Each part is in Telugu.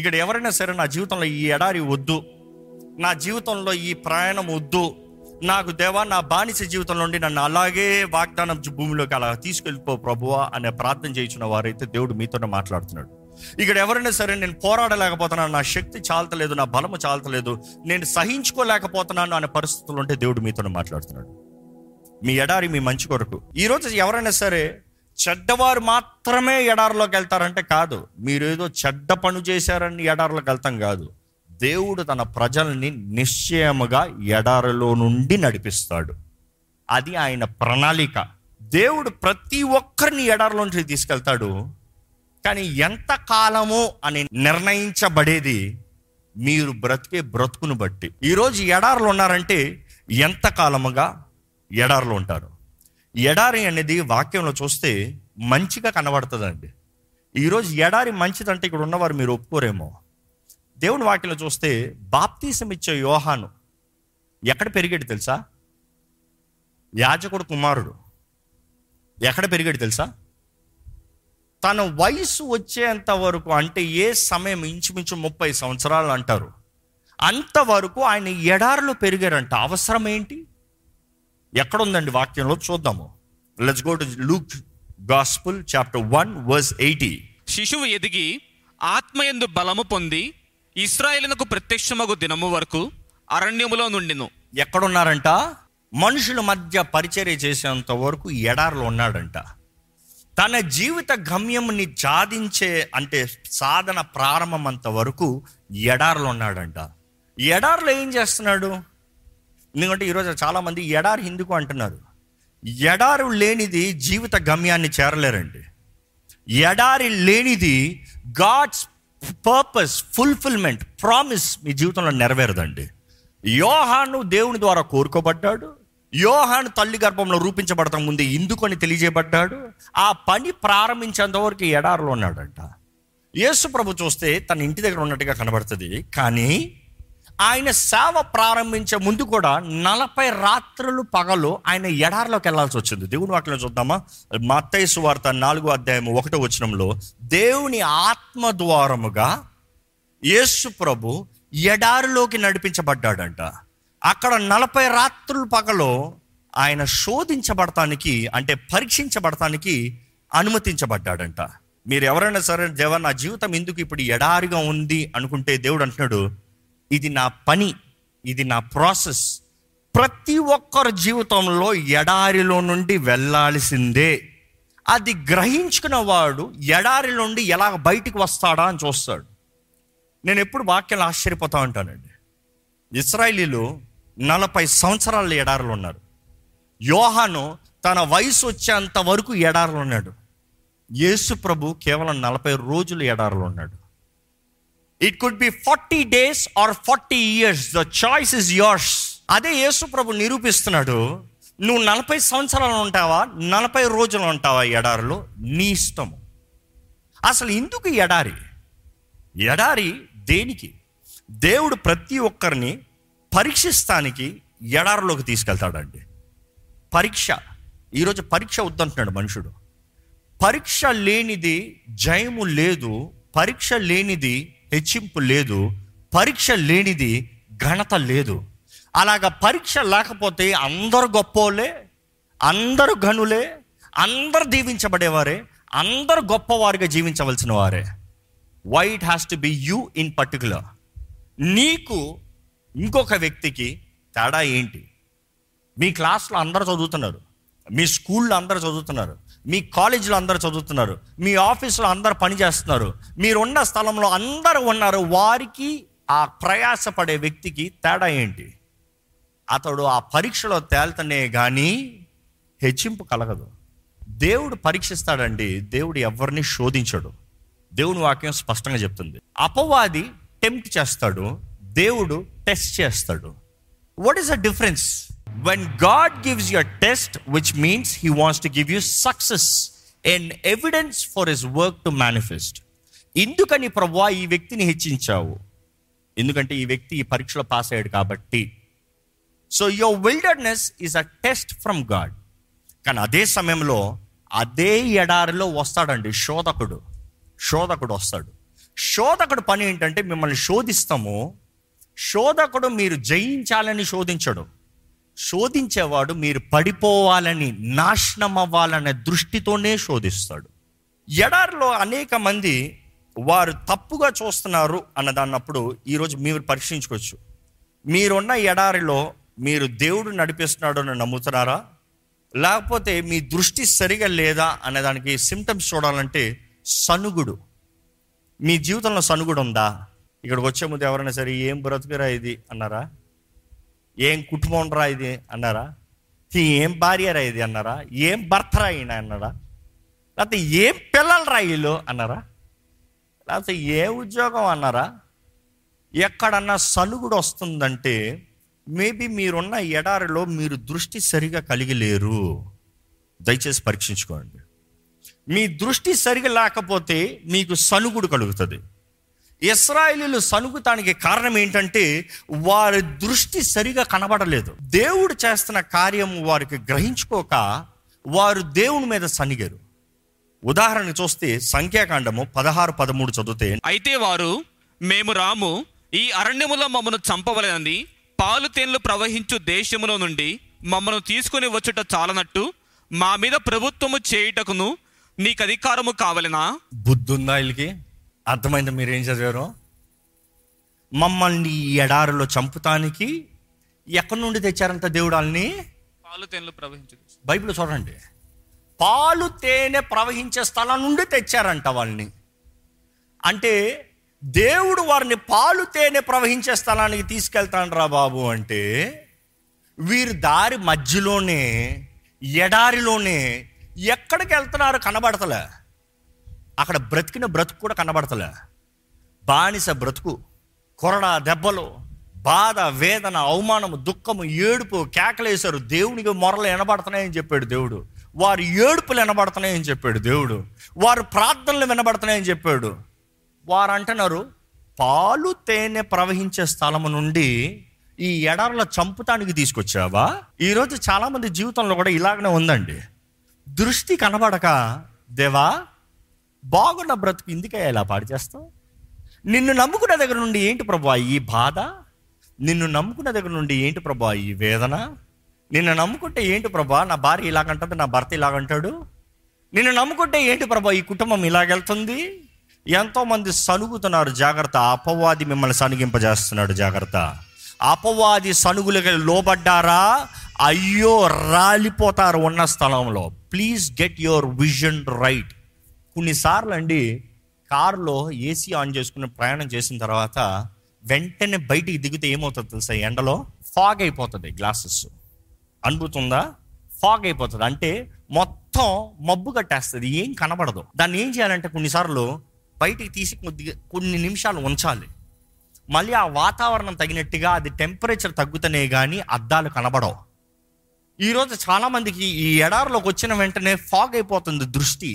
ఇక్కడ ఎవరైనా సరే నా జీవితంలో ఈ ఎడారి వద్దు, నా జీవితంలో ఈ ప్రయాణం వద్దు, నాకు దేవా నా బానిస జీవితం నుండి నన్ను అలాగే వాగ్దానం భూమిలోకి అలా తీసుకెళ్ళిపో ప్రభువా అనే ప్రార్థన చేయించిన వారైతే దేవుడు మీతోనే మాట్లాడుతున్నాడు. ఇక్కడ ఎవరైనా సరే నేను పోరాడలేకపోతున్నాను, నా శక్తి చాలతలేదు, నా బలము చాలతలేదు, నేను సహించుకోలేకపోతున్నాను అనే పరిస్థితులు ఉంటే దేవుడు మీతోనే మాట్లాడుతున్నాడు. మీ ఎడారి మీ మంచి కొరకు. ఈరోజు ఎవరైనా సరే చెడ్డవారు మాత్రమే ఎడారిలోకి వెళ్తారంటే కాదు, మీరేదో చెడ్డ పను చేశారని ఎడారిలోకి వెళ్తాం కాదు, దేవుడు తన ప్రజల్ని నిశ్చయముగా ఎడారిలో నుండి నడిపిస్తాడు. అది ఆయన ప్రణాళిక. దేవుడు ప్రతి ఒక్కరిని ఎడారిలో నుంచి తీసుకెళ్తాడు, కానీ ఎంత కాలము అని నిర్ణయించబడేది మీరు బ్రతికే బ్రతుకును బట్టి. ఈరోజు ఎడారులు ఉన్నారంటే ఎంత కాలముగా ఎడారులు ఉంటారు. ఎడారి అనేది వాక్యంలో చూస్తే మంచిగా కనబడుతుందండి. ఈరోజు ఎడారి మంచిదంటే ఇక్కడ ఉన్నవారు మీరు ఒప్పుకోరేమో. దేవుని వాక్యంలో చూస్తే బాప్తీసం ఇచ్చే యోహాను ఎక్కడ పెరిగాడు తెలుసా? యాజకుడు కుమారుడు. ఎక్కడ పెరిగాడు తెలుసా? తన వయసు వచ్చేంత వరకు, అంటే ఏ సమయం ఇంచుమించు 30 సంవత్సరాలు అంటారు, అంతవరకు ఆయన ఎడారిలో పెరిగారంట. అవసరం ఏంటి? ఎక్కడుందండి వాక్యంలో చూద్దాము. Let's go to Luke gospel chapter 1 verse 80. శిశువు ఎదిగి ఆత్మయందు బలము పొంది ఇశ్రాయేలునకు ప్రత్యక్షమగు దినము వరకు అరణ్యములో నుండిను. ఎక్కడున్నారంట? మనుషుల మధ్య పరిచర్య చేసేంత వరకు ఎడారిలో ఉన్నాడంట. తన జీవిత గమ్యముని సాధించే, అంటే సాధన ప్రారంభం అంత వరకు ఎడారిలో ఉన్నాడంట. ఎడారిలో ఏం చేస్తున్నాడు? ఎందుకంటే ఈరోజు చాలామంది ఎడారి ఎందుకు అంటున్నారు. ఎడారు లేనిది జీవిత గమ్యాన్ని చేరలేరండి. ఎడారి లేనిది గాడ్స్ పర్పస్, ఫుల్ఫిల్మెంట్, ప్రామిస్ మీ జీవితంలో నెరవేరదండి. యోహాను దేవుని ద్వారా కోరుకోబడ్డాడు. యోహాను తల్లి గర్భంలో రూపించబడతా ముందే ఇందుకొని తెలియజేయబడ్డాడు. ఆ పని ప్రారంభించేంతవరకు ఎడారిలో ఉన్నాడంట. యేసు ప్రభు చూస్తే తన ఇంటి దగ్గర ఉన్నట్టుగా కనబడుతుంది, కానీ ఆయన సేవ ప్రారంభించే ముందు కూడా 40 రాత్రులు పగలు ఆయన ఎడారిలోకి వెళ్లాల్సి వచ్చింది. దేవుని వాక్యం చూద్దామా. మత్తయి సువార్త 4వ అధ్యాయం 1వ వచనంలో దేవుని ఆత్మ ద్వారముగా యేసు ప్రభు ఎడారిలోకి నడిపించబడ్డాడంట. అక్కడ 40 రాత్రులు పగలు ఆయన శోధించబడటానికి, అంటే పరీక్షించబడటానికి అనుమతించబడ్డాడంట. మీరు ఎవరైనా సరే దేవా నా జీవితం ఎందుకు ఇప్పుడు ఎడారిగా ఉంది అనుకుంటే దేవుడు అంటున్నాడు, ఇది నా పని, ఇది నా ప్రాసెస్. ప్రతి ఒక్కరి జీవితంలో ఎడారిలో నుండి వెళ్ళాల్సిందే. అది గ్రహించుకున్న వాడు ఎడారి నుండి ఎలా బయటికి వస్తాడా అని చూస్తాడు. నేను ఎప్పుడు వాక్యాలు ఆశ్చర్యపోతా ఉంటానండి. ఇశ్రాయేలీలు 40 సంవత్సరాలు ఎడారులు ఉన్నారు. యోహాను తన వయసు వచ్చేంత వరకు ఎడారులు ఉన్నాడు. యేసు ప్రభు కేవలం 40 రోజులు ఎడారులు ఉన్నాడు. It could be 40 days or 40 years. The choice is yours. అదే యేసు ప్రభు నిరూపిస్తున్నాడు. నువ్వు 40 సంవత్సరాలు ఉంటావా, 40 రోజులు ఉంటావా ఎడారులు, నీ ఇష్టము. అసలు ఎందుకు ఎడారి? ఎడారి దేనికి? దేవుడు ప్రతి ఒక్కరిని పరీక్షిస్తానికి ఎడారిలోకి తీసుకెళ్తాడండి. పరీక్ష. ఈరోజు పరీక్ష వద్దంటున్నాడు మనుషుడు. పరీక్ష లేనిది జయము లేదు, పరీక్ష లేనిది హెచ్చింపు లేదు, పరీక్ష లేనిది ఘనత లేదు. అలాగ పరీక్ష లేకపోతే అందరు గొప్పోలే, అందరు ఘనులే, అందరు దీవించబడేవారే, అందరు గొప్పవారిగా జీవించవలసిన వారే. Why it has to be you in particular? నీకు ఇంకొక వ్యక్తికి తేడా ఏంటి? మీ క్లాస్లో అందరు చదువుతున్నారు, మీ స్కూల్లో అందరు చదువుతున్నారు, మీ కాలేజీలో అందరు చదువుతున్నారు, మీ ఆఫీసులో అందరు పనిచేస్తున్నారు, మీరున్న స్థలంలో అందరూ ఉన్నారు. వారికి ఆ ప్రయాసపడే వ్యక్తికి తేడా ఏంటి? అతడు ఆ పరీక్షలో తేల్తనే కానీ హెచ్చింపు కలగదు. దేవుడు పరీక్షిస్తాడండి. దేవుడు ఎవరిని శోధించడు. దేవుని వాక్యం స్పష్టంగా చెప్తుంది. అపవాది టెంప్ట్ చేస్తాడు, దేవుడు టెస్ట్ చేస్తాడు. What is the difference? When God gives you a test, which means he wants to give you success and evidence for his work to manifest. Indukani prabhu ee vyaktini hechinchavu, endukante ee vyakti ee parikshalo pass ayadu kabatti. So your wilderness is a test from God. Kan adhe samayamlo adhe edarilo vastadandi shodakudu. Shodakudu vastadu. శోధకుడు పని ఏంటంటే మిమ్మల్ని శోధిస్తాము. శోధకుడు మీరు జయించాలని శోధించడు, శోధించేవాడు మీరు పడిపోవాలని, నాశనం అవ్వాలనే దృష్టితోనే శోధిస్తాడు. ఎడారిలో అనేక మంది వారు తప్పుగా చూస్తున్నారు అన్నదాన్నప్పుడు ఈరోజు మీరు పరీక్షించుకోవచ్చు. మీరున్న ఎడారిలో మీరు దేవుడు నడిపిస్తున్నాడు అని నమ్ముతున్నారా, లేకపోతే మీ దృష్టి సరిగా లేదా అనేదానికి సింప్టమ్స్ చూడాలంటే సనుగుడు. మీ జీవితంలో సనుగుడు ఉందా? ఇక్కడికి వచ్చే ముందు ఎవరైనా సరే ఏం బ్రతుకురా ఇది అన్నారా, ఏం కుటుంబం రా ఇది అన్నారా, ఏం భార్య రా ఇది అన్నారా, ఏం భర్త రా ఈయన అన్నారా, లేకపోతే ఏం పిల్లలు రా వీళ్ళు అన్నారా, లేకపోతే ఏ ఉద్యోగం అన్నారా? ఎక్కడన్నా సనుగుడు వస్తుందంటే మేబీ మీరున్న ఎడారిలో మీరు దృష్టి సరిగా కలిగి లేరు. దయచేసి పరీక్షించుకోండి. మీ దృష్టి సరిగా లేకపోతే మీకు సనుగుడు కలుగుతుంది. ఇశ్రాయేలీయులు సనుగుతానికి కారణం ఏంటంటే వారి దృష్టి సరిగా కనబడలేదు. దేవుడు చేస్తున్న కార్యం వారికి గ్రహించుకోక వారు దేవుని మీద సనిగారు. ఉదాహరణకు చూస్తే సంఖ్యాకాండము 16:13 చదివితే, అయితే వారు మేము రాము, ఈ అరణ్యములో మమ్మను చంపవలెనని, పాలు తేన్లు ప్రవహించు దేశములో నుండి మమ్మను తీసుకుని వచ్చుట చాలనట్టు మా మీద ప్రభుత్వము చేయుటకును నీకు అధికారము కావలెనా? బుద్ధుందా వీళ్ళకి? అర్థమైందా మీరేం చదివారు? మమ్మల్ని ఎడారిలో చంపుతానికి ఎక్కడి నుండి తెచ్చారంట దేవుడు వాళ్ళని? పాలు తేనెలు ప్రవహించు, బైబిల్ చూడండి, పాలు తేనె ప్రవహించే స్థలం నుండి తెచ్చారంట వాళ్ళని. అంటే దేవుడు వారిని పాలు తేనె ప్రవహించే స్థలానికి తీసుకెళ్తాను రా బాబు అంటే వీరు దారి మధ్యలోనే ఎడారిలోనే ఎక్కడికి వెళ్తున్నారు కనబడతలే. అక్కడ బ్రతికిన బ్రతుకు కూడా కనబడతలే. బానిస బ్రతుకు, కొరడ దెబ్బలు, బాధ, వేదన, అవమానము, దుఃఖము, ఏడుపు, కేకలేశారు. దేవునికి మొరలు వినబడుతున్నాయని చెప్పాడు దేవుడు, వారి ఏడుపులు వినబడుతున్నాయని చెప్పాడు దేవుడు, వారి ప్రార్థనలు వినబడుతున్నాయని చెప్పాడు. వారు అంటున్నారు పాలు తేనె ప్రవహించే స్థలము నుండి ఈ ఎడారుల చంపుతానికి తీసుకొచ్చావా? ఈరోజు చాలామంది జీవితంలో కూడా ఇలాగనే ఉందండి. దృష్టి కనబడక దేవా బాగున్న బ్రతుకు ఇందుకే ఇలా పాడు చేస్తాం, నిన్ను నమ్ముకున్న దగ్గర నుండి ఏంటి ప్రభువా ఈ బాధ, నిన్ను నమ్ముకున్న దగ్గర నుండి ఏంటి ప్రభువా ఈ వేదన, నిన్ను నమ్ముకుంటే ఏంటి ప్రభువా నా భార్య ఇలాగంటుంది, నా భర్త ఇలాగంటాడు, నిన్ను నమ్ముకుంటే ఏంటి ప్రభువా ఈ కుటుంబం ఇలాగెళ్తుంది. ఎంతోమంది సనుగుతున్నారు. జాగ్రత్త, అపవాది మిమ్మల్ని సనుగింపజేస్తున్నాడు. జాగ్రత్త, అపవాది సనుగులకి లోబడ్డారా అయ్యో రాలిపోతారు ఉన్న స్థలంలో. Please get your vision right. కొన్నిసార్లు అండి కారులో ఏసీ ఆన్ చేసుకుని ప్రయాణం చేసిన తర్వాత వెంటనే బయటికి దిగితే ఏమవుతుంది తెలుసా? ఎండలో ఫాగ్ అయిపోతుంది గ్లాసెస్. అనుభూతుందా? ఫాగ్ అయిపోతుంది. అంటే మొత్తం మబ్బు కట్టేస్తుంది, ఏం కనబడదు. దాన్ని ఏం చేయాలంటే కొన్నిసార్లు బయటికి తీసి కొన్ని నిమిషాలు ఉంచాలి. మళ్ళీ ఆ వాతావరణం తగినట్టుగా అది టెంపరేచర్ తగ్గుతనే కానీ అద్దాలు కనబడవు. ఈరోజు చాలామందికి ఈ ఎడారిలోకి వచ్చిన వెంటనే ఫాగ్ అయిపోతుంది దృష్టి.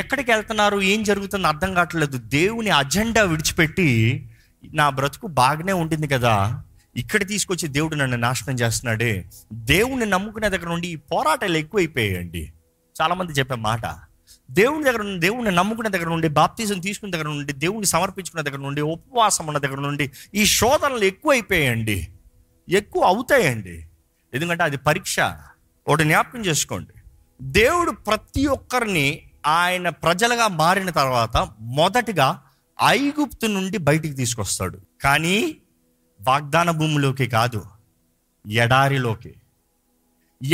ఎక్కడికి వెళ్తున్నారు, ఏం జరుగుతుందో అర్థం కావట్లేదు. దేవుని అజెండా విడిచిపెట్టి నా బ్రతుకు బాగానే ఉంటుంది కదా, ఇక్కడ తీసుకొచ్చి దేవుడు నన్ను నాశనం చేస్తున్నాడే. దేవుని నమ్ముకునే దగ్గర నుండి ఈ పోరాటాలు ఎక్కువైపోయాయండి. చాలామంది చెప్పే మాట, దేవుని దగ్గర నుండి, దేవుని నమ్ముకునే దగ్గర నుండి, బాప్తిజం తీసుకున్న దగ్గర నుండి, దేవుని సమర్పించుకున్న దగ్గర నుండి, ఉపవాసం ఉన్న దగ్గర నుండి ఈ శోధనలు ఎక్కువైపోయాయండి, ఎక్కువ అవుతాయండి. ఎందుకంటే అది పరీక్ష. ఒకటి జ్ఞాపకం చేసుకోండి, దేవుడు ప్రతి ఒక్కరిని ఆయన ప్రజలుగా మారిన తర్వాత మొదటిగా ఐగుప్తు నుండి బయటికి తీసుకొస్తాడు. కానీ వాగ్దాన భూమిలోకి కాదు, ఎడారిలోకి.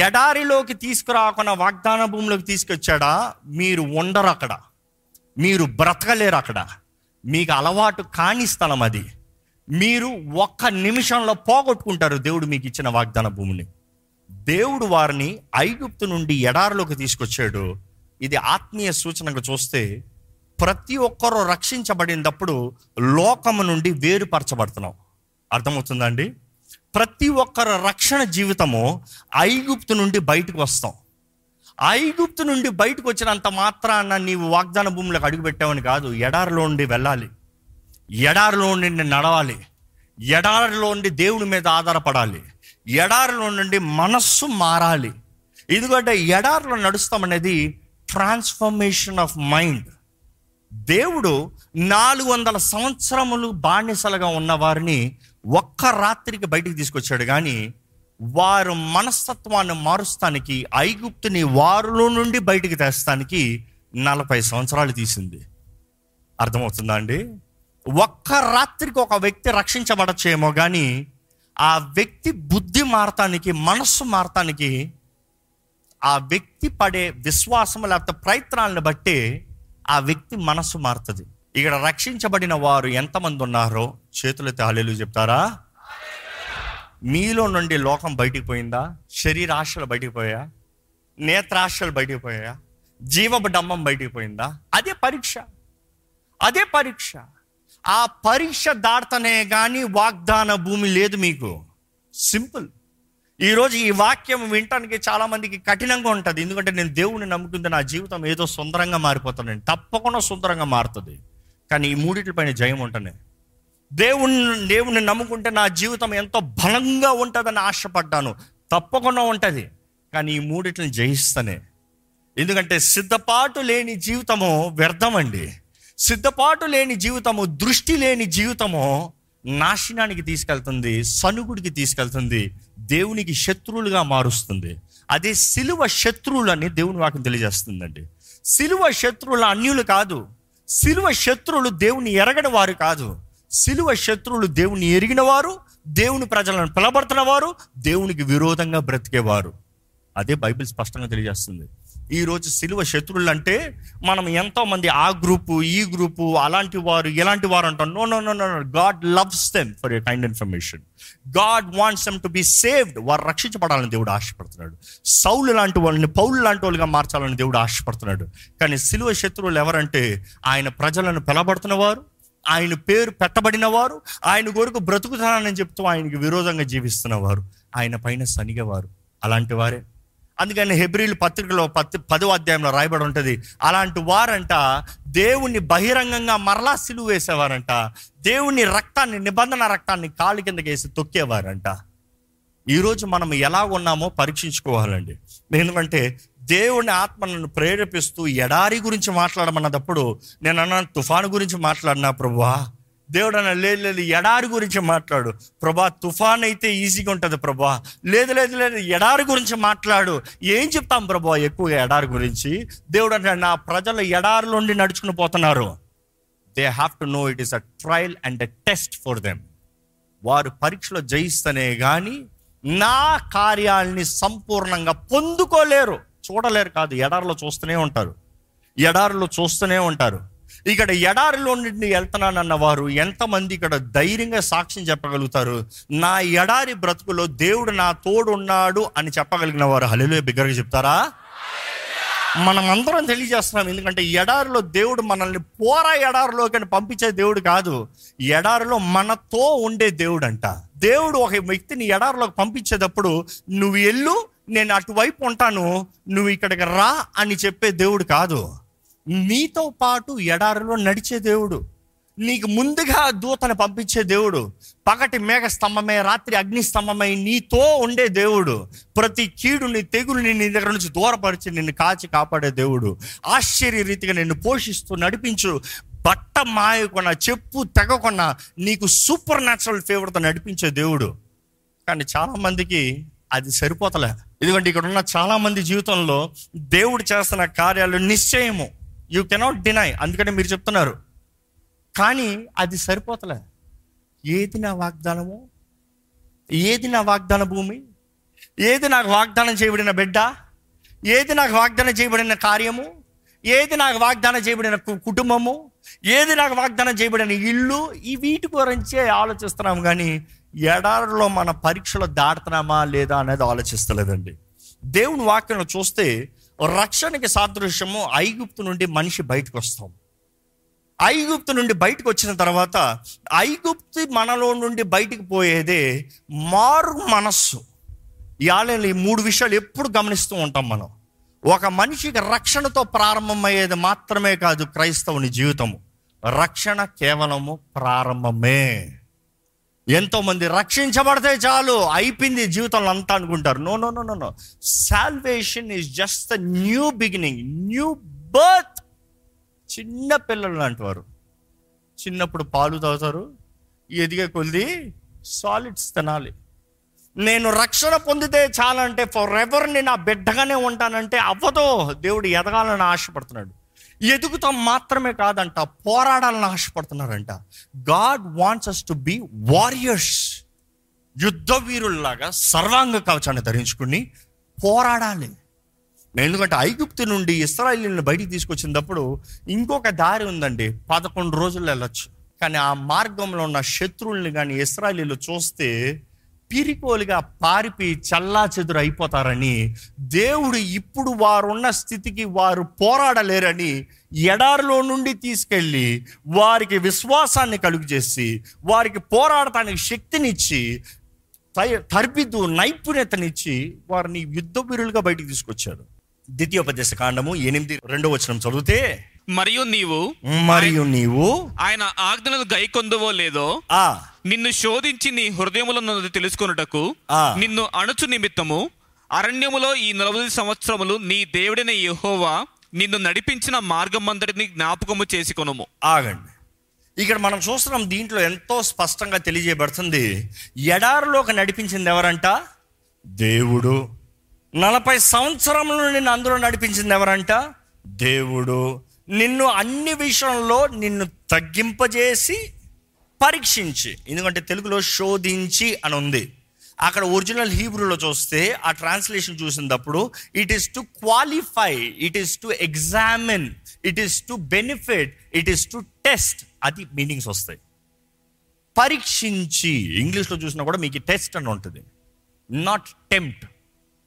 ఎడారిలోకి తీసుకురాకుండా వాగ్దాన భూమిలోకి తీసుకొచ్చాడా? మీరు ఉండరు అక్కడ, మీరు బ్రతకలేరు అక్కడ, మీకు అలవాటు కాని స్థలం అది. మీరు ఒక్క నిమిషంలో పోగొట్టుకుంటారు దేవుడు మీకు ఇచ్చిన వాగ్దాన భూమిని. దేవుడు వారిని ఐగుప్తు నుండి ఎడారిలోకి తీసుకొచ్చాడు. ఇది ఆత్మీయ సూచనగా చూస్తే ప్రతి ఒక్కరూ రక్షించబడినప్పుడు లోకము నుండి వేరుపరచబడుతున్నాం. అర్థమవుతుందండి? ప్రతి ఒక్కరు రక్షణ జీవితము ఐగుప్తు నుండి బయటకు వస్తాం. ఐగుప్తు నుండి బయటకు వచ్చినంత మాత్రాన నీవు వాగ్దాన భూములకు అడుగుపెట్టావని కాదు. ఎడారిలో నుండి వెళ్ళాలి, ఎడారిలో నుండి నడవాలి, ఎడారిలో నుండి దేవుని మీద ఆధారపడాలి, ఎడారిలో నుండి మనస్సు మారాలి. ఎందుకంటే ఎడారిలో నడుస్తామనేది ట్రాన్స్ఫర్మేషన్ ఆఫ్ మైండ్. దేవుడు 400 సంవత్సరములు బానిసలుగా ఉన్న వారిని ఒక్క రాత్రికి బయటికి తీసుకొచ్చాడు. కానీ వారు మనస్తత్వాన్ని మారుస్తానికి, ఐగుప్తుని వారిలో నుండి బయటికి తెస్తానికి 40 సంవత్సరాలు తీసింది. అర్థమవుతుందా అండి? ఒక్క రాత్రికి ఒక వ్యక్తి రక్షించబడచ్చేమో, కానీ ఆ వ్యక్తి బుద్ధి మారటానికి, మనస్సు మారటానికి, ఆ వ్యక్తి పడే విశ్వాసం లేకపోతే ప్రయత్నాలను బట్టి ఆ వ్యక్తి మనస్సు మారుతుంది. ఇక్కడ రక్షించబడిన వారు ఎంతమంది ఉన్నారో చేతులైతే హల్లెలూయా చెప్తారా? మీలో నుండి లోకం బయటికి పోయిందా? శరీరాశలు బయటికి పోయా? నేత్రాశలు బయటికి పోయా? జీవపు డమ్మం బయటికి పోయిందా? అదే పరీక్ష, అదే పరీక్ష. ఆ పరీక్ష దాటనే కానీ వాగ్దాన భూమి లేదు మీకు. సింపుల్. ఈరోజు ఈ వాక్యం వినటానికి చాలామందికి కఠినంగా ఉంటుంది. ఎందుకంటే నేను దేవుడిని నమ్ముకుంటే నా జీవితం ఏదో సుందరంగా మారిపోతానండి. తప్పకుండా సుందరంగా మారుతుంది, కానీ ఈ మూడింటిపైన జయం ఉంటుంది. దేవుణ్ణి నమ్ముకుంటే నా జీవితం ఎంతో బలంగా ఉంటుందని ఆశపడ్డాను, తప్పకుండా ఉంటుంది, కానీ ఈ మూడింటిని జయిస్తానే. ఎందుకంటే సిద్ధపాటు లేని జీవితము వ్యర్థమండి. సిద్ధపాటు లేని జీవితము, దృష్టి లేని జీవితము నాశనానికి తీసుకెళ్తుంది, సనుగుడికి తీసుకెళ్తుంది, దేవునికి శత్రువులుగా మారుస్తుంది. అదే సిలువ శత్రువులని దేవుని వాక్యం తెలియజేస్తుందండి. సిలువ శత్రువుల అన్యులు కాదు, సిలువ శత్రువులు దేవుని ఎరగని వారు కాదు, సిలువ శత్రువులు దేవుని ఎరిగిన వారు, దేవుని ప్రజలను పిలబడుతున్న వారు, దేవునికి విరోధంగా బ్రతికేవారు. అదే బైబిల్ స్పష్టంగా తెలియజేస్తుంది. ఈరోజు సిలువ శత్రువులు అంటే మనం ఎంతోమంది ఆ గ్రూపు, ఈ గ్రూపు, అలాంటి వారు, ఇలాంటి వారు అంటాం. No no no no no God loves them for your kind information. God wants them to be saved. వారు రక్షించబడాలని దేవుడు ఆశపడుతున్నాడు. సౌలు లాంటి వాళ్ళని పౌలు లాంటి వాళ్ళుగా మార్చాలని దేవుడు ఆశపడుతున్నాడు. కానీ సిలువ శత్రువులు ఎవరంటే ఆయన ప్రజలను పిలబడుతున్న వారు, ఆయన పేరు పెట్టబడిన వారు, ఆయన కొరకు బ్రతుకుతానని చెప్తూ ఆయనకి విరోధంగా జీవిస్తున్నవారు, ఆయన పైన సనిగేవారు, అలాంటి వారే. అందుకని హెబ్రీయుల పత్రికలో 10వ అధ్యాయంలో రాయబడి ఉంటుంది, అలాంటి వారంట దేవుణ్ణి బహిరంగంగా మరలా సిలువ వేసేవారంట, దేవుని రక్తాన్ని, నిబంధన రక్తాన్ని కాలు కిందకి వేసి తొక్కేవారంట. ఈరోజు మనం ఎలా ఉన్నామో పరీక్షించుకోవాలండి. ఎందుకంటే దేవుని ఆత్మ నన్ను ప్రేరేపిస్తూ ఎడారి గురించి మాట్లాడమన్నప్పుడు నేను అన్నాను, తుఫాను గురించి మాట్లాడినా ప్రభువా? దేవుడు అన్న, లేదు లేదు ఎడారి గురించి మాట్లాడు ప్రభా, తుఫాన్ అయితే ఈజీగా ఉంటుంది ప్రభా. లేదు లేదు లేదు ఎడారి గురించి మాట్లాడు. ఏం చెప్తాం ప్రభా ఎక్కువగా ఎడారి గురించి? దేవుడు అన్న, నా ప్రజలు ఎడారిలోండి నడుచుకుని పోతున్నారు. They have to know it is a trial and a test for them. వారు పరీక్షలో జయిస్తనే కానీ నా కార్యాలని సంపూర్ణంగా పొందుకోలేరు, చూడలేరు కాదు. ఎడారిలో చూస్తూనే ఉంటారు, ఎడారిలో చూస్తూనే ఉంటారు. ఇక్కడ ఎడారిలో నుండి వెళ్తున్నానన్న వారు ఎంతమంది ఇక్కడ ధైర్యంగా సాక్ష్యం చెప్పగలుగుతారు? నా ఎడారి బ్రతుకులో దేవుడు నా తోడు ఉన్నాడు అని చెప్పగలిగిన వారు హల్లెలూయా బిగ్గరగా చెప్తారా? మనం అందరం తెలియజేస్తున్నాం. ఎందుకంటే ఎడారిలో దేవుడు మనల్ని పోరా ఎడారిలోకి పంపించే దేవుడు కాదు, ఎడారిలో మనతో ఉండే దేవుడు అంట. దేవుడు ఒక వ్యక్తిని ఎడారిలోకి పంపించేటప్పుడు నువ్వు వెళ్ళు, నేను అటువైపు ఉంటాను, నువ్వు ఇక్కడికి రా అని చెప్పే దేవుడు కాదు, నీతో పాటు ఎడారిలో నడిచే దేవుడు, నీకు ముందుగా దూతను పంపించే దేవుడు, పగటి మేఘ స్తంభమై రాత్రి అగ్నిస్తంభమై నీతో ఉండే దేవుడు, ప్రతి కీడుని తెగులుని నీ దగ్గర నుంచి దూరపరిచి నిన్ను కాచి కాపాడే దేవుడు, ఆశ్చర్య రీతిగా నిన్ను పోషిస్తూ నడిపించు, బట్ట మాయకున్నా చెప్పు తెగకున్నా నీకు సూపర్ న్యాచురల్ ఫేవర్తో నడిపించే దేవుడు. కానీ చాలామందికి అది సరిపోతలే. ఎందుకంటే ఇక్కడ ఉన్న చాలామంది జీవితంలో దేవుడు చేస్తున్న కార్యాలు నిశ్చయము, యూ కెనాట్ డినై, అందుకని మీరు చెప్తున్నారు, కానీ అది సరిపోతలే. ఏది నా వాగ్దానము? ఏది నా వాగ్దాన భూమి? ఏది నాకు వాగ్దానం చేయబడిన బిడ్డ? ఏది నాకు వాగ్దానం చేయబడిన కార్యము? ఏది నాకు వాగ్దానం చేయబడిన కుటుంబము? ఏది నాకు వాగ్దానం చేయబడిన ఇల్లు? ఈ వీటి గురించే ఆలోచిస్తున్నాం, కానీ ఎడారిలో మన పరీక్షలు దాటుతున్నామా లేదా అనేది ఆలోచిస్తలేదండి. దేవుని వాక్యంలో చూస్తే రక్షణకి సాదృశ్యము, ఐగుప్తు నుండి మనిషి బయటకు వస్తాం. ఐగుప్తు నుండి బయటకు వచ్చిన తర్వాత ఐగుప్తు మనలో నుండి బయటకు పోయేదే మారు మనస్సు. ఈ 3 విషయాలు ఎప్పుడు గమనిస్తూ ఉంటాం మనం. ఒక మనిషికి రక్షణతో ప్రారంభమయ్యేది మాత్రమే కాదు క్రైస్తవుని జీవితము, రక్షణ కేవలము ప్రారంభమే. ఎంతోమంది రక్షించబడితే చాలు అయిపోయింది జీవితంలో అంతా అనుకుంటారు. No no no no no salvation is just new beginning, new birth. చిన్న పిల్లలు లాంటి వారు. చిన్నప్పుడు పాలు తాగుతారు, ఎదిగే కొద్ది సాలిడ్స్ తినాలి. నేను రక్షణ పొందితే చాలంటే ఫర్ ఎవర్ నేను ఆ బిడ్డగానే ఉంటానంటే అవ్వదో. దేవుడు ఎదగాలని ఆశపడుతున్నాడు, ఎదుగుతాం మాత్రమే కాదంట, పోరాడాలని ఆశపడుతున్నారంట. God wants us to be warriors. యుద్ధ వీరుల్లాగా సర్వాంగ కవచాన్ని ధరించుకుని పోరాడాలి. ఎందుకంటే ఐగుప్తు నుండి ఇశ్రాయేలును బయటికి తీసుకొచ్చినప్పుడు ఇంకొక దారి ఉందండి, 11 రోజులు వెళ్ళొచ్చు. కానీ ఆ మార్గంలో ఉన్న శత్రువుల్ని కానీ ఇశ్రాయేలు చూస్తే పిరికోలుగా పారిపి చల్లా చెదురు అయిపోతారని, దేవుడు ఇప్పుడు వారున్న స్థితికి వారు పోరాడలేరని ఎడారిలో నుండి తీసుకెళ్ళి వారికి విశ్వాసాన్ని కలుగు చేసి వారికి పోరాడటానికి శక్తినిచ్చి తర్బిదు నైపుణ్యతనిచ్చి వారిని యుద్ధ వీరులుగా బయటికి తీసుకొచ్చాడు. ద్వితీయోపదేశ కాండము 8:2 చదివితే, మరియు నీవు ఆయన ఆజ్ఞలను గైకొందువో లేదో, నిన్ను శోధించి నీ హృదయములన్నది తెలుసుకొనుటకు నిన్ను అణుచు నిమిత్తము అరణ్యములో ఈ 40 సంవత్సరములు నీ దేవుడైన యెహోవా నిన్ను నడిపించిన మార్గమంతటిని జ్ఞాపకము చేసుకొనుము. ఆగండి, ఇక్కడ మనం చూస్తున్నాం, దీంట్లో ఎంతో స్పష్టంగా తెలియజేయబడుతుంది, ఎడారులోకి నడిపించింది ఎవరంట? దేవుడు. 40 సంవత్సరములు నిన్ను అందులో నడిపించింది ఎవరంట? దేవుడు. నిన్ను అన్ని విషయంలో నిన్ను తగ్గింపజేసి పరీక్షించి, ఎందుకంటే తెలుగులో శోధించి అని ఉంది, అక్కడ ఒరిజినల్ హీబ్రూలో చూస్తే ఆ ట్రాన్స్లేషన్ చూసినప్పుడు it is to qualify, it is to examine, it is to benefit, it is to test, అది మీనింగ్స్ వస్తాయి. పరీక్షించి ఇంగ్లీష్లో చూసినా కూడా మీకు టెస్ట్ అని ఉంటుంది, నాట్ టెంప్ట్,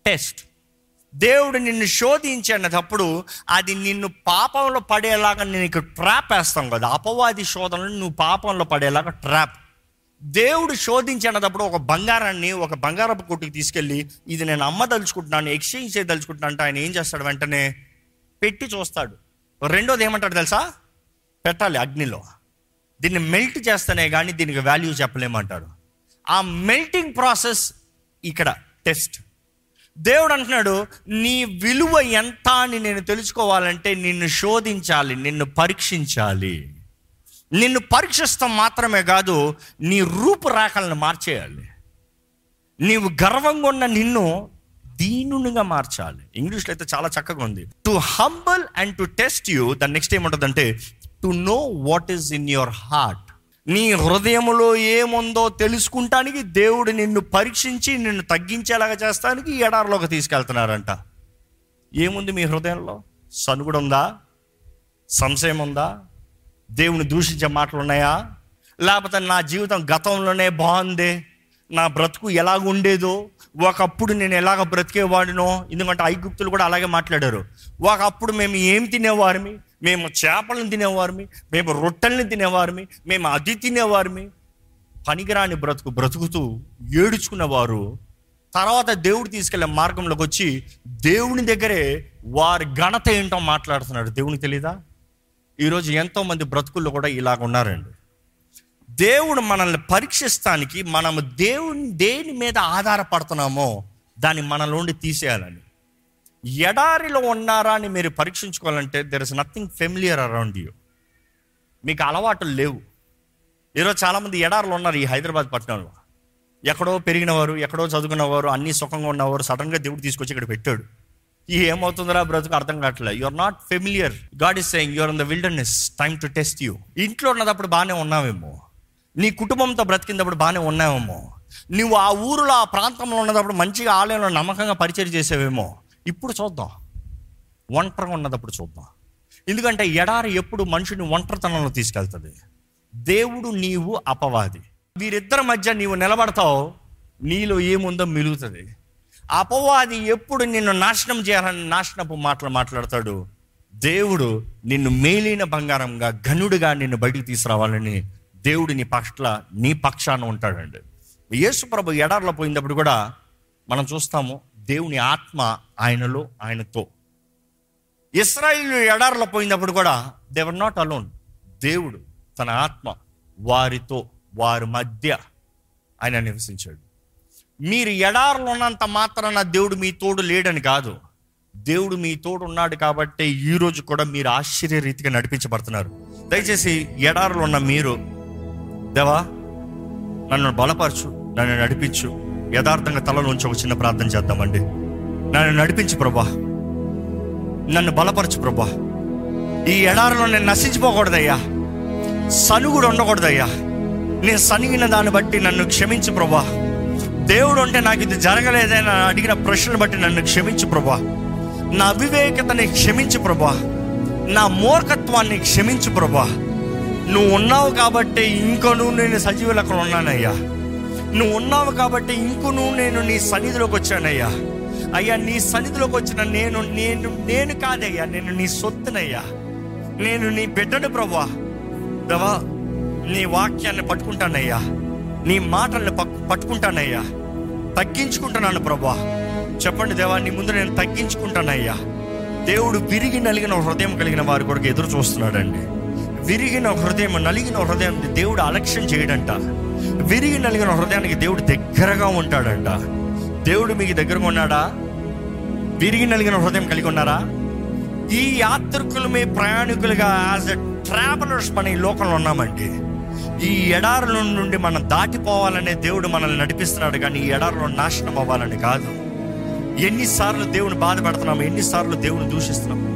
టెస్ట్. దేవుడు నిన్ను శోధించి అన్నప్పుడు అది నిన్ను పాపంలో పడేలాగా నీకు ట్రాప్ వేస్తాం కదా, అపవాది శోధనలు నువ్వు పాపంలో పడేలాగా ట్రాప్. దేవుడు శోధించి అన్నప్పుడు ఒక బంగారాన్ని ఒక బంగారపు కొట్టుకు తీసుకెళ్ళి ఇది నేను అమ్మదలుచుకుంటున్నాను, ఎక్స్చేంజ్ చేయదలుచుకుంటున్నాను అంటే ఆయన ఏం చేస్తాడు? వెంటనే పెట్టి చూస్తాడు. రెండోది ఏమంటాడు తెలుసా? పెట్టాలి అగ్నిలో, దీన్ని మెల్ట్ చేస్తానే కానీ దీనికి వాల్యూ చెప్పలేమంటాడు. ఆ మెల్టింగ్ ప్రాసెస్ ఇక్కడ టెస్ట్. దేవుడు అంటున్నాడు, నీ విలువ ఎంత అని నేను తెలుసుకోవాలంటే నిన్ను శోధించాలి, నిన్ను పరీక్షించాలి. నిన్ను పరీక్షిస్తాం మాత్రమే కాదు, నీ రూపురేఖలను మార్చేయాలి. నీవు గర్వంగా ఉన్న నిన్ను దీనునిగా మార్చాలి. ఇంగ్లీష్లో అయితే చాలా చక్కగా ఉంది, to humble and to test you. దాని నెక్స్ట్ ఏముంటుందంటే to know what is in your heart. నీ హృదయములో ఏముందో తెలుసుకుంటానికి దేవుడు నిన్ను పరీక్షించి నిన్ను తగ్గించేలాగా చేస్తానికి ఎడారిలోకి తీసుకెళ్తున్నారంట. ఏముంది మీ హృదయంలో? సనుగుడు ఉందా? సంశయం ఉందా? దేవుని దూషించే మాటలు ఉన్నాయా? లేకపోతే నా జీవితం గతంలోనే బాగుంది, నా బ్రతుకు ఎలాగ ఉండేదో, ఒకప్పుడు నేను ఎలాగ బ్రతికేవాడినో, ఎందుకంటే ఐగుప్తులు కూడా అలాగే మాట్లాడారు. ఒకప్పుడు మేము ఏం తినేవారిమి, మేము చేపలను తినేవారిమి, మేము రొట్టెలను తినేవారిమి, మేము అది తినేవారిమి, పనికిరాని బ్రతుకు బ్రతుకుతూ ఏడుచుకున్నవారు. తర్వాత దేవుడు తీసుకెళ్లే మార్గంలోకి వచ్చి దేవుని దగ్గరే వారి ఘనత ఏంటో మాట్లాడుతున్నాడు. దేవునికి తెలీదా? ఈరోజు ఎంతోమంది బ్రతుకుల్లో కూడా ఇలాగ ఉన్నారండి. దేవుడు మనల్ని పరీక్షిస్తానికి మనము దేవుని దేని మీద ఆధారపడుతున్నామో దాన్ని మనలోండి తీసేయాలని. ఎడారిలో ఉన్నారా అని మీరు పరీక్షించుకోవాలంటే there is nothing familiar around you. మీకు అలవాట్లు లేవు. ఈరోజు చాలామంది ఎడారిలో ఉన్నారు. ఈ హైదరాబాద్ పట్టణంలో ఎక్కడో పెరిగినవారు, ఎక్కడో చదువుకున్నవారు, అన్నీ సుఖంగా ఉన్నవారు సడన్గా దేవుడు తీసుకొచ్చి ఇక్కడ పెట్టాడు. ఈ ఏమవుతుందరా బ్రతుకు అర్థం కావట్లేదు. You're not familiar. God is saying you're in the wilderness, time to test you. ఇంట్లో ఉన్నప్పుడు బాగానే ఉన్నావేమో, నీ కుటుంబంతో బ్రతికినప్పుడు బాగానే ఉన్నావేమో, నువ్వు ఆ ఊరిలో ఆ ప్రాంతంలో ఉన్నప్పుడు మంచిగా ఆలయంలో నమ్మకంగా పరిచయం చేసేవేమో. ఇప్పుడు చూద్దాం, ఒంటరిగా ఉన్నదప్పుడు చూద్దాం. ఎందుకంటే ఎడారి ఎప్పుడు మనిషిని ఒంటరితనంలో తీసుకెళ్తుంది. దేవుడు, నీవు, అపవాది, వీరిద్దరి మధ్య నీవు నిలబడతావు, నీలో ఏముందో మిలుగుతుంది. అపవాది ఎప్పుడు నిన్ను నాశనం చేయాలని నాశనపు మాటలు మాట్లాడతాడు, దేవుడు నిన్ను మేలైన బంగారంగా ఘనుడిగా నిన్ను బయటికి తీసుకురావాలని దేవుడు నీ పట్ల నీ పక్షాన ఉంటాడండి. యేసు ప్రభు ఎడారిలో పోయినప్పుడు కూడా మనం చూస్తాము, దేవుని ఆత్మ ఆయనలో, ఆయనతో. ఇశ్రాయేలు ఎడారిలో పోయినప్పుడు కూడా దే వర్ నాట్ అలోన్. దేవుడు తన ఆత్మ వారితో, వారి మధ్య ఆయన నివసించాడు. మీరు ఎడారులో ఉన్నంత మాత్రాన దేవుడు మీ తోడు లేడని కాదు, దేవుడు మీ తోడు ఉన్నాడు కాబట్టి ఈరోజు కూడా మీరు ఆశ్చర్య రీతిగా నడిపించబడుతున్నారు. దయచేసి ఎడారులో ఉన్న మీరు, దేవా నన్ను బలపరచు, నన్ను నడిపించు, యథార్థంగా తలలోంచి ఒక చిన్న ప్రార్థన చేద్దామండి. నన్ను నడిపించు ప్రభా, నన్ను బలపరచు ప్రభా. ఈ ఎడారిలో నేను నశించిపోకూడదయ్యా, సనుగుడు ఉండకూడదయ్యా. నేను సనిగిన దాన్ని బట్టి నన్ను క్షమించు ప్రభా. దేవుడు అంటే నాకు ఇది జరగలేదని అడిగిన ప్రశ్నను బట్టి నన్ను క్షమించు ప్రభా. నా అవివేకతని క్షమించు ప్రభా, నా మూర్ఖత్వాన్ని క్షమించు ప్రభా. నువ్వు ఉన్నావు కాబట్టి ఇంకనూ నేను సజీవ లెక్కలో ఉన్నానయ్యా. నువ్వు ఉన్నావు కాబట్టి ఇంకనూ నేను నీ సన్నిధిలోకి వచ్చానయ్యా. అయ్యా నీ సన్నిధిలోకి వచ్చిన నేను కాదయ్యా, నేను నీ సొత్తునయ్యా, నేను నీ బిడ్డను ప్రభా. దేవా నీ వాక్యాన్ని పట్టుకుంటానయ్యా, నీ మాటల్ని పట్టుకుంటానయ్యా, తగ్గించుకుంటున్నాను ప్రభా. చెప్పండి దేవా, నీ ముందు నేను తగ్గించుకుంటానయ్యా. దేవుడు విరిగి నలిగిన హృదయం కలిగిన వారి కొరకు ఎదురు చూస్తున్నాడండి. విరిగిన హృదయం, నలిగిన హృదయం దేవుడు అలక్ష్యం చేయడంట. విరిగి నలిగిన హృదయానికి దేవుడు దగ్గరగా ఉంటాడంట. దేవుడు మీకు దగ్గరగా ఉన్నాడా? విరిగి నలిగిన హృదయం కలిగి ఉన్నారా? ఈ యాత్రికులు మీ ప్రయాణికులుగా యాజ్ ఎ ట్రావెలర్స్ మన ఈ లోకంలో ఉన్నామండి. ఈ ఎడారుల నుండి మనం దాటిపోవాలనే దేవుడు మనల్ని నడిపిస్తున్నాడు, కానీ ఈ ఎడారులో నాశనం అవ్వాలని కాదు. ఎన్నిసార్లు దేవుని బాధపడుతున్నాము, ఎన్నిసార్లు దేవుని దూషిస్తున్నాము,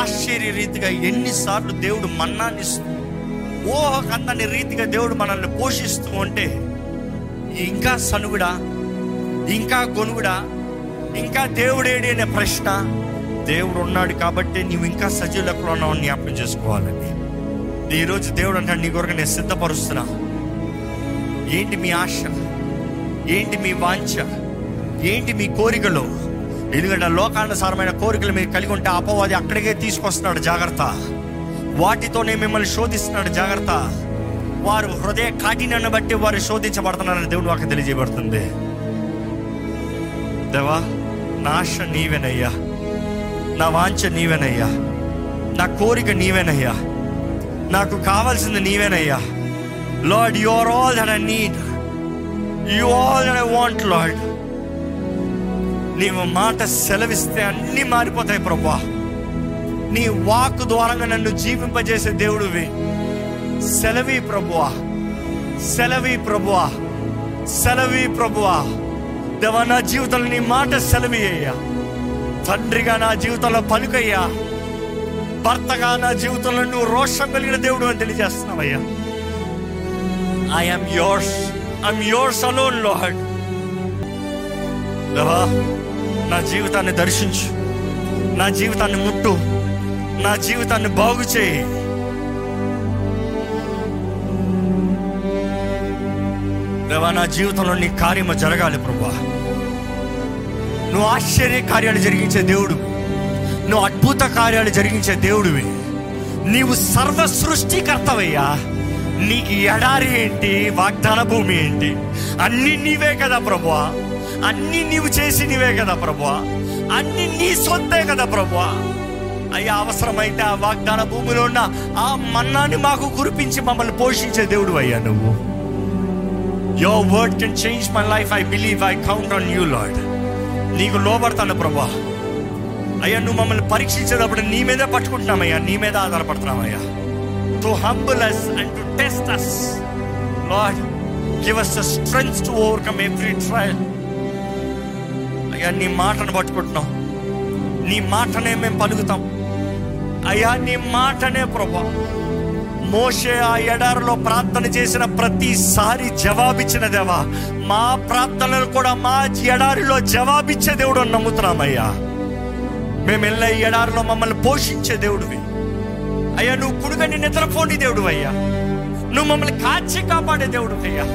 ఆశ్చర్య రీతిగా ఎన్నిసార్లు దేవుడు మన్నాన్ని ఓహకందని రీతిగా దేవుడు మనల్ని పోషిస్తూ ఉంటే ఇంకా సనుగుడా, ఇంకా గొనుగుడా, ఇంకా దేవుడేడి అనే ప్రశ్న. దేవుడు ఉన్నాడు కాబట్టి నువ్వు ఇంకా సజీవులకులో ఉన్నావని జ్ఞాపకం చేసుకోవాలండి. ఈరోజు దేవుడు అంటాడు, నీ కొరకు నేను సిద్ధపరుస్తున్నా. ఏంటి మీ ఆశ? ఏంటి మీ వాంఛ? ఏంటి మీ కోరికలు? ఎందుకంటే లోకానుసారమైన కోరికలు మీరు కలిగి ఉంటే అపవాది అక్కడికే తీసుకొస్తున్నాడు, జాగ్రత్త. వాటితోనే మిమ్మల్ని శోధిస్తున్నాడు, జాగ్రత్త. వారు హృదయ కాఠిన్యాన్ని బట్టి వారు శోధించబడుతున్నారని దేవుడు వాక్యం తెలియజేయబడుతుంది. దేవా నా ఆశ నీవేనయ్యా, నా వాంఛ నీవేనయ్యా, నా కోరిక నీవేనయ్యా, నాకు కావాల్సింది నీవేనయ్యా. Lord you are all that I need, you all that I want Lord. నీవు మాట సెలవిస్తే అన్నీ మారిపోతాయి ప్రభా. నీ వాక్ ద్వారంగా నన్ను జీవింపజేసే దేవుడివి. సెలవి ప్రభువా, సెలవి ప్రభువా, సెలవి ప్రభువా. దేవా నా జీవితంలో నీ మాట సెలవి అయ్యా. తండ్రిగా నా జీవితంలో పలుకయ్యా. భర్తగా నా జీవితంలో నువ్వు రోషం కలిగిన దేవుడు అని తెలియజేస్తున్నావయ్యా. I'm yours alone Lord. దేవా నా జీవితాన్ని దర్శించు, నా జీవితాన్ని ముట్టు, నా జీవితాన్ని బాగు చేయి. దేవా నా జీవితంలో నీ కార్యము జరగాలి ప్రభువా. నువ్వు ఆశ్చర్య కార్యాలు జరిగించే దేవుడు, నువ్వు అద్భుత కార్యాలు జరిగించే దేవుడివి. నీవు సర్వ సృష్టికర్తవయ్యా. నీకు ఎడారి ఏంటి, వాగ్దాన భూమి ఏంటి? అన్నీ నీవే కదా ప్రభువా, అన్నీ నీవు చేసి నీవే కదా ప్రభువా, అన్నీ నీ సొంతే కదా ప్రభువా. అయ్యా అవసరమైతే ఆ వాగ్దాన భూమిలో ఉన్న ఆ మన్నాన్ని మాకు కురిపించి మమ్మల్ని పోషించే దేవుడు అయ్యా నువ్వు. Your word can change my life. I believe, I count on you Lord. నీకు లోబడతాను ప్రభువా. అయ్యా నువ్వు మమ్మల్ని పరీక్షించేటప్పుడు నీ మీదే పట్టుకుంటున్నామయ్యా, నీ మీద ఆధారపడుతున్నామయ్యా. To humble us and to test us Lord, give us the strength to overcome every trial. అయ్యా నీ మాటను పట్టుకుంటున్నాం, నీ మాటనే మేము పలుకుతాం అయ్యా, నీ మాటనే ప్రభువా. మోషే ఆ ఎడారిలో ప్రార్థన చేసిన ప్రతిసారి జవాబిచ్చిన దేవా, మా ప్రార్థనలు కూడా మా ఎడారిలో జవాబిచ్చే దేవుడు అని నమ్ముతున్నామయ్యా. మేము వెళ్ళే ఎడారిలో మమ్మల్ని పోషించే దేవుడివి అయ్యా. నువ్వు కుడుగని నిద్రపోని దేవుడు అయ్యా. నువ్వు మమ్మల్ని కాచి కాపాడే దేవుడు అయ్యా.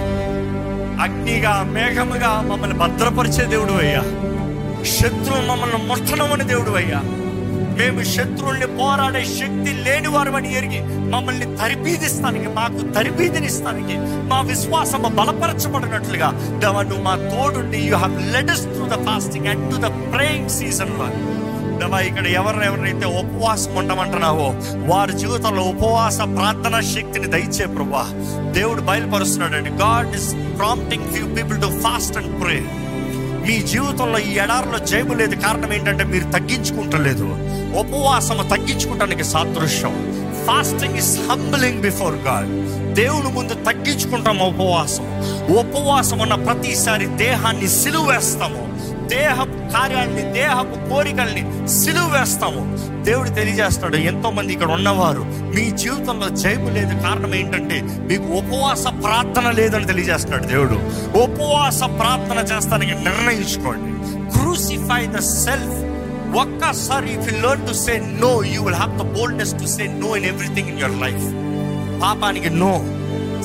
అగ్నిగా మేఘముగా మమ్మల్ని భద్రపరిచే దేవుడు అయ్యా. శత్రువు మమ్మల్ని ముట్టనమని దేవుడు అయ్యా. మేము శత్రువుల్ని పోరాడే శక్తి లేని వారమని ఎరిగి మమ్మల్ని తరిబీదిస్తానికి, మాకు తరిబీదినిస్తానికి మా విశ్వాసం బలపరచబడినట్లుగా దేవా నువ్వు మా తోడుండి, you have led us through the fasting and to the praying season Lord. దేవా ఇక్కడ ఎవరినెవరినైతే ఉపవాసం ఉండమంటున్నావో వారి జీవితంలో ఉపవాస ప్రార్థనా శక్తిని దయచే ప్రభువా. దేవుడు బయలుపరుస్తున్నాడు అండి. God is prompting few people to fast and pray. మీ జీవితంలో ఈ ఎడారిలో జయము లేదు. కారణం ఏంటంటే మీరు తగ్గించుకుంటలేదు. ఉపవాసం తగ్గించుకోవటానికి సాదృశ్యం. Fasting is humbling before God. దేవుని ముందు తగ్గించుకుంటాము. ఉపవాసం ఉన్న ప్రతిసారి దేహాన్ని సిలువేస్తాము, దేహపు కార్యాన్ని, దేహపు కోరికల్ని సిలువేస్తాము. దేవుడు తెలియజేస్తాడు, ఎంతో మంది ఇక్కడ ఉన్నవారు మీ జీవితంలో జయము లేదు, కారణం ఏంటంటే మీకు ఉపవాస ప్రార్థన లేదని తెలియజేస్తున్నాడు దేవుడు. ఉపవాస ప్రార్థన చేస్తానికి నిర్ణయించుకోండి. Crucify the self. ఒక్కసారి if you learn to say no, you will have the boldness to say no in everything in your life. పాపానికి నో,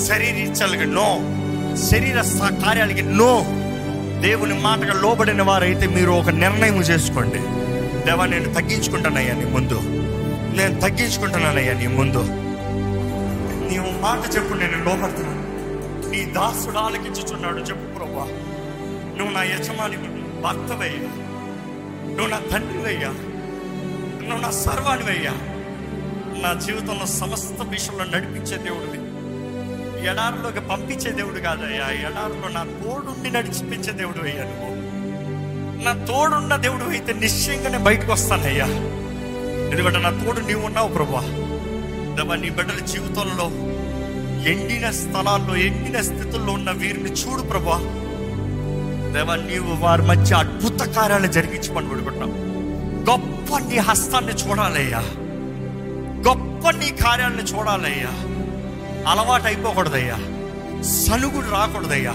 శరీరీచ్ఛలకి నో, శరీర కార్యాలకి నో. దేవుని మాటగా లోబడిన వారైతే మీరు ఒక నిర్ణయం చేసుకోండి. దేవా, నేను తగ్గించుకుంటానయ్యా నీ ముందు, నేను తగ్గించుకుంటానయ్యా నీ ముందు. నీవు మాట చెప్పు, నేను లోపడుతున్నాను. నీ దాసుడు ఆలకించుచున్నాడు. చెప్పు ప్రభువా, నువ్వు నా యజమాని, భర్తవయ్యా, నువ్వు నా తండ్రివయ్యా, నువ్వు నా సర్వానివయ్యా, నా జీవితంలో సమస్త విషయంలో నడిపించే దేవుడివి, ఎడారిలోకి పంపించే దేవుడు కాదయ్యా, ఎడారిలో నా తోడుండి నడిపించే దేవుడు అయ్యా. నువ్వు నా తోడున్న దేవుడు అయితే నిశ్చయంగానే బయటకు వస్తానయ్యా, ఎందుకంటే నా తోడు నీవు ఉన్నావు ప్రభువా. దేవా, నీ బిడ్డల జీవితంలో ఎండిన స్థలాల్లో, ఎండిన స్థితుల్లో ఉన్న వీరిని చూడు ప్రభువా. దేవా, నీవు వారి మధ్య అద్భుత కార్యాలు జరిగించి పని పడుకుంటావు. గొప్ప నీ హస్తాన్ని చూడాలయ్యా, గొప్ప నీ కార్యాలను చూడాలయ్యా. అలవాటు అయిపోకూడదయ్యా, సనుగుడు రాకూడదయ్యా.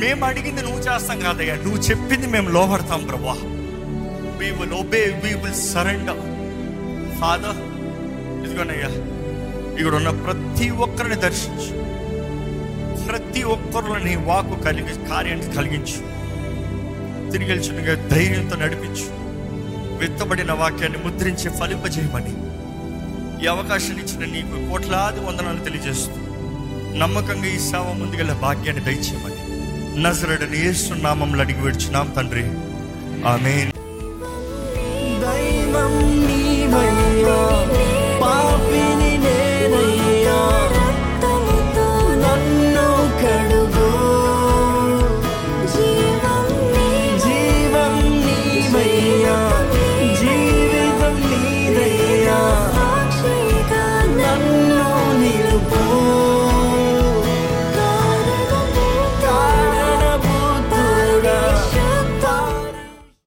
మేము అడిగింది నువ్వు చేస్తాం కాదయ్యా, నువ్వు చెప్పింది మేము లోబడతాం ప్రభువా. We will obey, we will surrender. Father, ఇదిగోనయ్యా, ఇక్కడ ఉన్న ప్రతి ఒక్కరిని దర్శించు, ప్రతి ఒక్కరిని వాకు కలిగి కార్యాన్ని కలిగించు, తిరిగి గెలిచిన ధైర్యంతో నడిపించు. విత్తబడిన వాక్యాన్ని ముద్రించి ఫలింపజేయమని ఈ అవకాశాన్ని ఇచ్చిన నీకు కోట్లాది వందనాలు తెలియజేస్తూ, నమ్మకంగా ఈ సేవ ముందుకెళ్ళే భాగ్యాన్ని దయచేయమని నజరేయుడైన యేసు నామములో అడిగి వేడుచున్నాం తండ్రి. ఆమేన్.